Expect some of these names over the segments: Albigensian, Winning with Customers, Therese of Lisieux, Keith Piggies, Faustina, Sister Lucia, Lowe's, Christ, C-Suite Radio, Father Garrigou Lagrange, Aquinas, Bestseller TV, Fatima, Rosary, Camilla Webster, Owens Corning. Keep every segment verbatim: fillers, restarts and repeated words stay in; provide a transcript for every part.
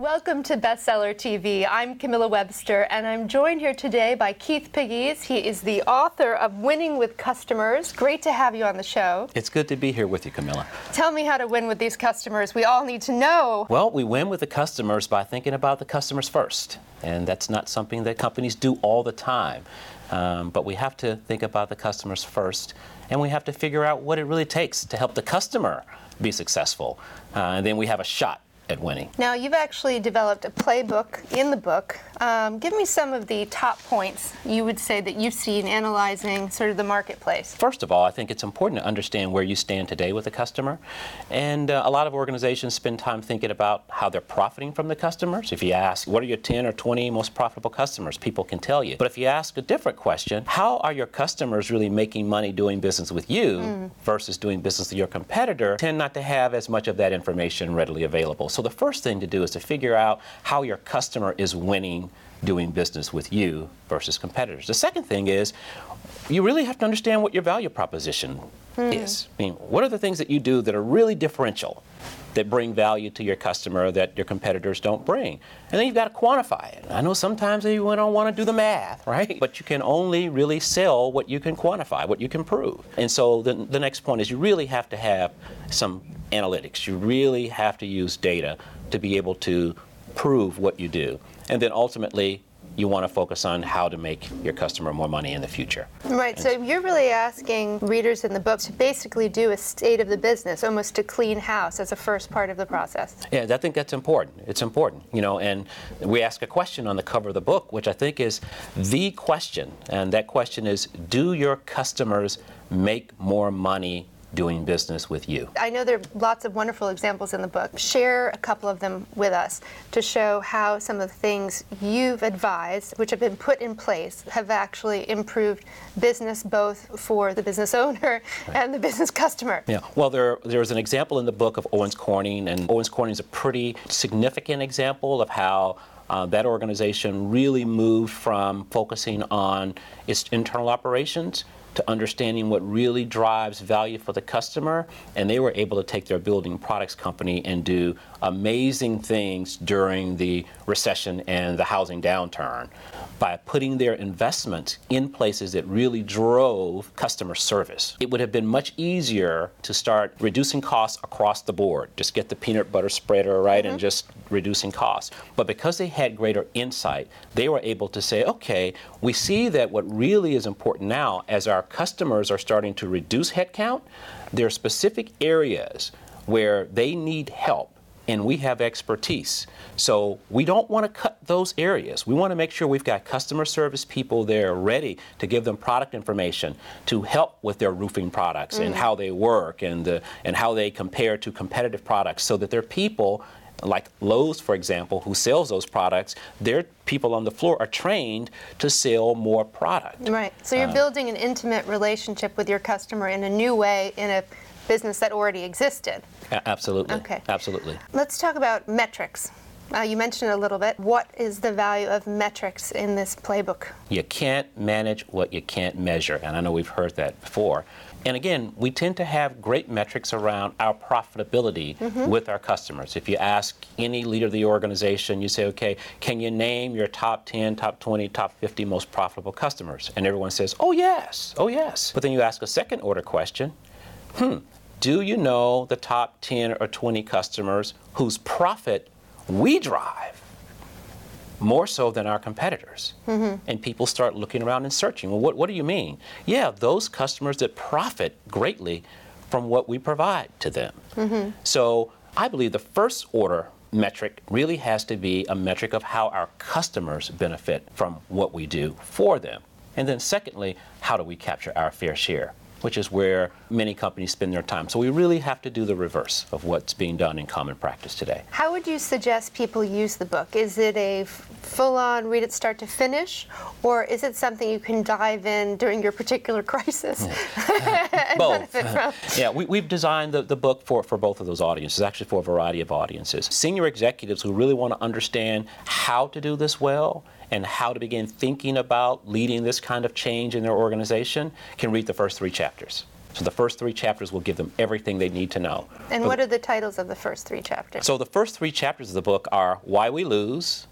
Welcome to Bestseller T V. I'm Camilla Webster, and I'm joined here today by Keith Piggies. He is the author of Winning with Customers. Great to have you on the show. It's good to be here with you, Camilla. Tell me how to win with these customers. We all need to know. Well, we win with the customers by thinking about the customers first, and that's not something that companies do all the time. Um, but we have to think about the customers first, and we have to figure out what it really takes to help the customer be successful, uh, and then we have a shot at winning. Now, you've actually developed a playbook in the book. Um, give me some of the top points you would say that you've seen analyzing sort of the marketplace. First of all, I think it's important to understand where you stand today with the customer. And uh, a lot of organizations spend time thinking about how they're profiting from the customers. If you ask, what are your ten or twenty most profitable customers? People can tell you. But if you ask a different question, how are your customers really making money doing business with you mm. versus doing business with your competitor, tend not to have as much of that information readily available. So So the first thing to do is to figure out how your customer is winning doing business with you versus competitors. The second thing is you really have to understand what your value proposition mm. is. I mean, what are the things that you do that are really differential, that bring value to your customer that your competitors don't bring? And then you've got to quantify it. I know sometimes you don't want to do the math, right? But you can only really sell what you can quantify, what you can prove. And so the, the next point is you really have to have some analytics. You really have to use data to be able to prove what you do. And then ultimately, you want to focus on how to make your customer more money in the future. Right, so you're really asking readers in the book to basically do a state of the business, almost to clean house as a first part of the process. Yeah, I think that's important. It's important, you know, and we ask a question on the cover of the book, which I think is the question, and that question is, do your customers make more money doing business with you? I know there are lots of wonderful examples in the book. Share a couple of them with us to show how some of the things you've advised, which have been put in place, have actually improved business both for the business owner right. and the business customer. Yeah, well, there there's an example in the book of Owens Corning, and Owens Corning is a pretty significant example of how Uh, that organization really moved from focusing on its internal operations to understanding what really drives value for the customer, and they were able to take their building products company and do amazing things during the recession and the housing downturn by putting their investments in places that really drove customer service. It would have been much easier to start reducing costs across the board, just get the peanut butter spreader, right, mm-hmm. and just reducing costs. But because they had greater insight, they were able to say, okay, we see that what really is important now, as our customers are starting to reduce headcount, there are specific areas where they need help, and we have expertise. So we don't want to cut those areas. We want to make sure we've got customer service people there ready to give them product information to help with their roofing products mm-hmm. and how they work and the, and how they compare to competitive products, so that their people, like Lowe's, for example, who sells those products, their people on the floor are trained to sell more product. Right, so you're uh, building an intimate relationship with your customer in a new way, in a business that already existed. Absolutely. Okay. Absolutely. Let's talk about metrics. Uh, you mentioned a little bit. What is the value of metrics in this playbook? You can't manage what you can't measure, and I know we've heard that before. And again, we tend to have great metrics around our profitability mm-hmm. with our customers. If you ask any leader of the organization, you say, okay, can you name your top ten, top twenty, top fifty most profitable customers? And everyone says, oh yes, oh yes. But then you ask a second order question, hmm, do you know the top ten or twenty customers whose profit we drive more so than our competitors? Mm-hmm. And people start looking around and searching. Well, what, what do you mean? Yeah, those customers that profit greatly from what we provide to them. Mm-hmm. So I believe the first order metric really has to be a metric of how our customers benefit from what we do for them. And then secondly, how do we capture our fair share? which is where many companies spend their time. So we really have to do the reverse of what's being done in common practice today. How would you suggest people use the book? Is it a full-on read it start to finish, or is it something you can dive in during your particular crisis? Yeah. Both. Yeah, we, we've designed the, the book for, for both of those audiences, actually for a variety of audiences. Senior executives who really want to understand how to do this well and how to begin thinking about leading this kind of change in their organization can read the first three chapters. So the first three chapters will give them everything they need to know. And but, what are the titles of the first three chapters? So the first three chapters of the book are Why We Lose,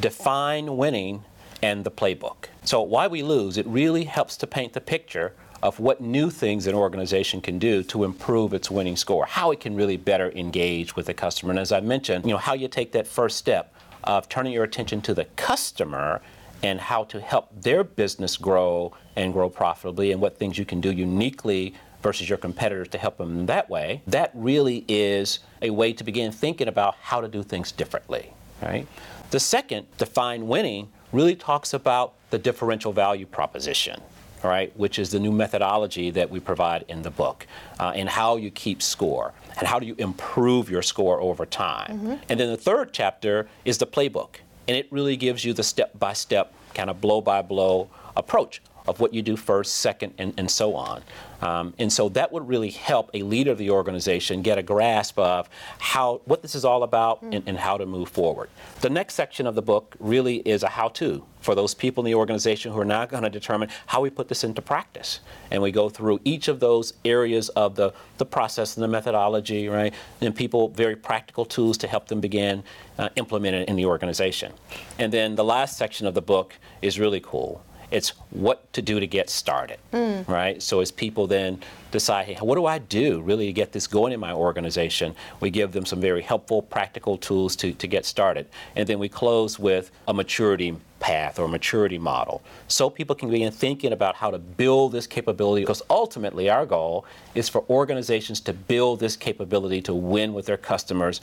Define Winning, and the Playbook. So Why We Lose, it really helps to paint the picture of what new things an organization can do to improve its winning score, how it can really better engage with the customer. And as I mentioned, you know, how you take that first step of turning your attention to the customer and how to help their business grow and grow profitably, and what things you can do uniquely versus your competitors to help them that way. That really is a way to begin thinking about how to do things differently, right? The second, Define Winning, really talks about the differential value proposition, right, which is the new methodology that we provide in the book, uh, and how you keep score, and how do you improve your score over time. Mm-hmm. And then the third chapter is the playbook, and it really gives you the step-by-step, kind of blow-by-blow approach of what you do first, second, and, and so on. Um, and so that would really help a leader of the organization get a grasp of how what this is all about mm. and, and how to move forward. The next section of the book really is a how-to for those people in the organization who are now going to determine how we put this into practice. And we go through each of those areas of the, the process and the methodology, right? And people, very practical tools to help them begin uh, implementing it in the organization. And then the last section of the book is really cool. It's what to do to get started, mm. right? So as people then decide, hey, what do I do really to get this going in my organization? We give them some very helpful, practical tools to, to get started. And then we close with a maturity path or maturity model, so people can begin thinking about how to build this capability, because ultimately our goal is for organizations to build this capability to win with their customers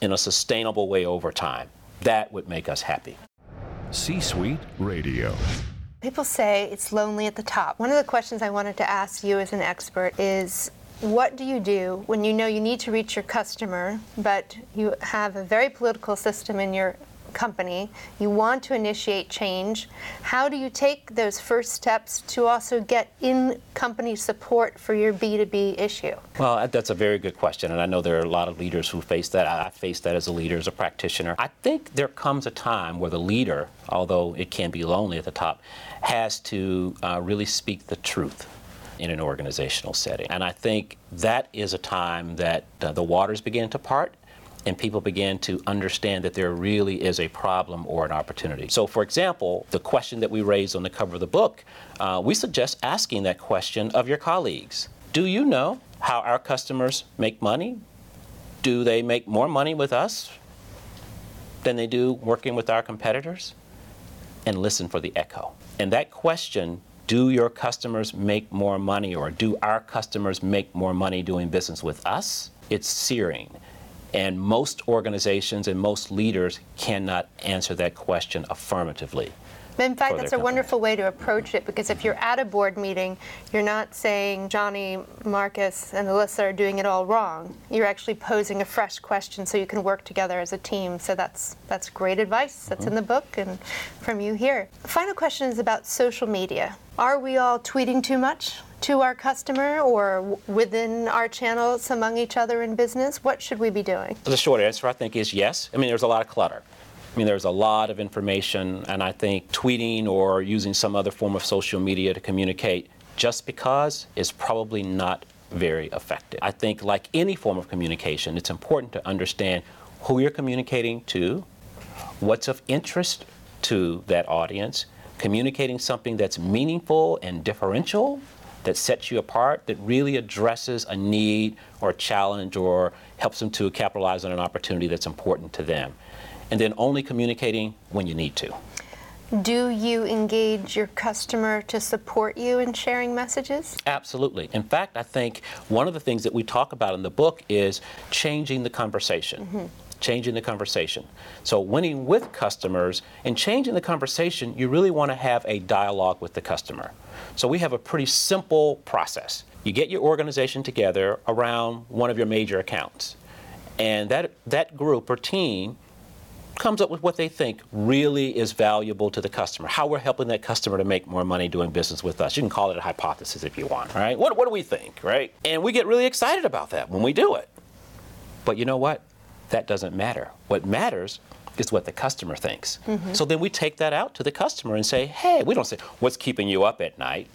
in a sustainable way over time. That would make us happy. C-Suite Radio. People say it's lonely at the top. One of the questions I wanted to ask you as an expert is, what do you do when you know you need to reach your customer, but you have a very political system in your company, you want to initiate change? How do you take those first steps to also get in-company support for your B two B issue? Well, that's a very good question, and I know there are a lot of leaders who face that. I face that as a leader, as a practitioner. I think there comes a time where the leader, although it can be lonely at the top, has to uh, really speak the truth in an organizational setting. And I think that is a time that uh, the waters begin to part, and people began to understand that there really is a problem or an opportunity. So for example, the question that we raised on the cover of the book, uh, we suggest asking that question of your colleagues. Do you know how our customers make money? Do they make more money with us than they do working with our competitors? And listen for the echo. And that question, do your customers make more money, or do our customers make more money doing business with us? It's searing. And most organizations and most leaders cannot answer that question affirmatively. In fact, that's a wonderful way to approach it, because if you're at a board meeting, you're not saying Johnny, Marcus, and Alyssa are doing it all wrong. You're actually posing a fresh question so you can work together as a team. So that's that's great advice that's mm-hmm. in the book and from you here. Final question is about social media. Are we all tweeting too much to our customer or within our channels among each other in business? What should we be doing? The short answer, I think, is yes. I mean, there's a lot of clutter. I mean, there's a lot of information, and I think tweeting or using some other form of social media to communicate just because is probably not very effective. I think, like any form of communication, it's important to understand who you're communicating to, what's of interest to that audience, communicating something that's meaningful and differential, that sets you apart, that really addresses a need or a challenge or helps them to capitalize on an opportunity that's important to them. And then only communicating when you need to. Do you engage your customer to support you in sharing messages? Absolutely. In fact, I think one of the things that we talk about in the book is changing the conversation. Mm-hmm. Changing the conversation. So winning with customers and changing the conversation, you really want to have a dialogue with the customer. So we have a pretty simple process. you get your organization together around one of your major accounts. And that that group or team comes up with what they think really is valuable to the customer, how we're helping that customer to make more money doing business with us. You can call it a hypothesis if you want, right? What, what do we think, right? And we get really excited about that when we do it. But you know what? That doesn't matter. What matters is what the customer thinks. Mm-hmm. So then we take that out to the customer and say, hey, we don't say, what's keeping you up at night?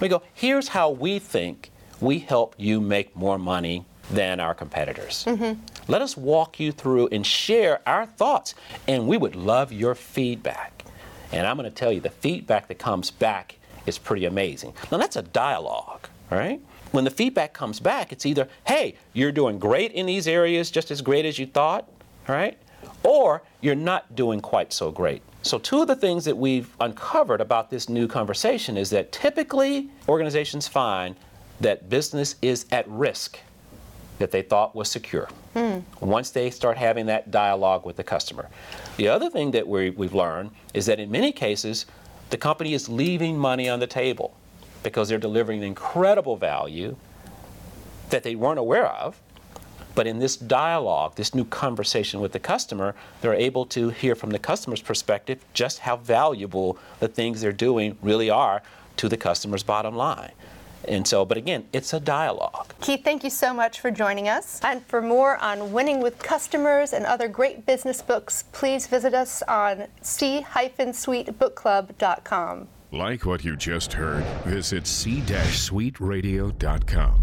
We go, here's how we think we help you make more money than our competitors. Mm-hmm. Let us walk you through and share our thoughts, and we would love your feedback. And I'm going to tell you, the feedback that comes back is pretty amazing. Now, that's a dialogue, right? When the feedback comes back, it's either, hey, you're doing great in these areas, just as great as you thought, right? Or you're not doing quite so great. So two of the things that we've uncovered about this new conversation is that typically organizations find that business is at risk that they thought was secure mm. once they start having that dialogue with the customer. The other thing that we, we've learned is that in many cases, the company is leaving money on the table because they're delivering incredible value that they weren't aware of. But in this dialogue, this new conversation with the customer, they're able to hear from the customer's perspective just how valuable the things they're doing really are to the customer's bottom line. And so, but again, it's a dialogue. Keith, thank you so much for joining us. And for more on Winning with Customers and other great business books, please visit us on c suite book club dot com. Like what you just heard, visit c suite radio dot com.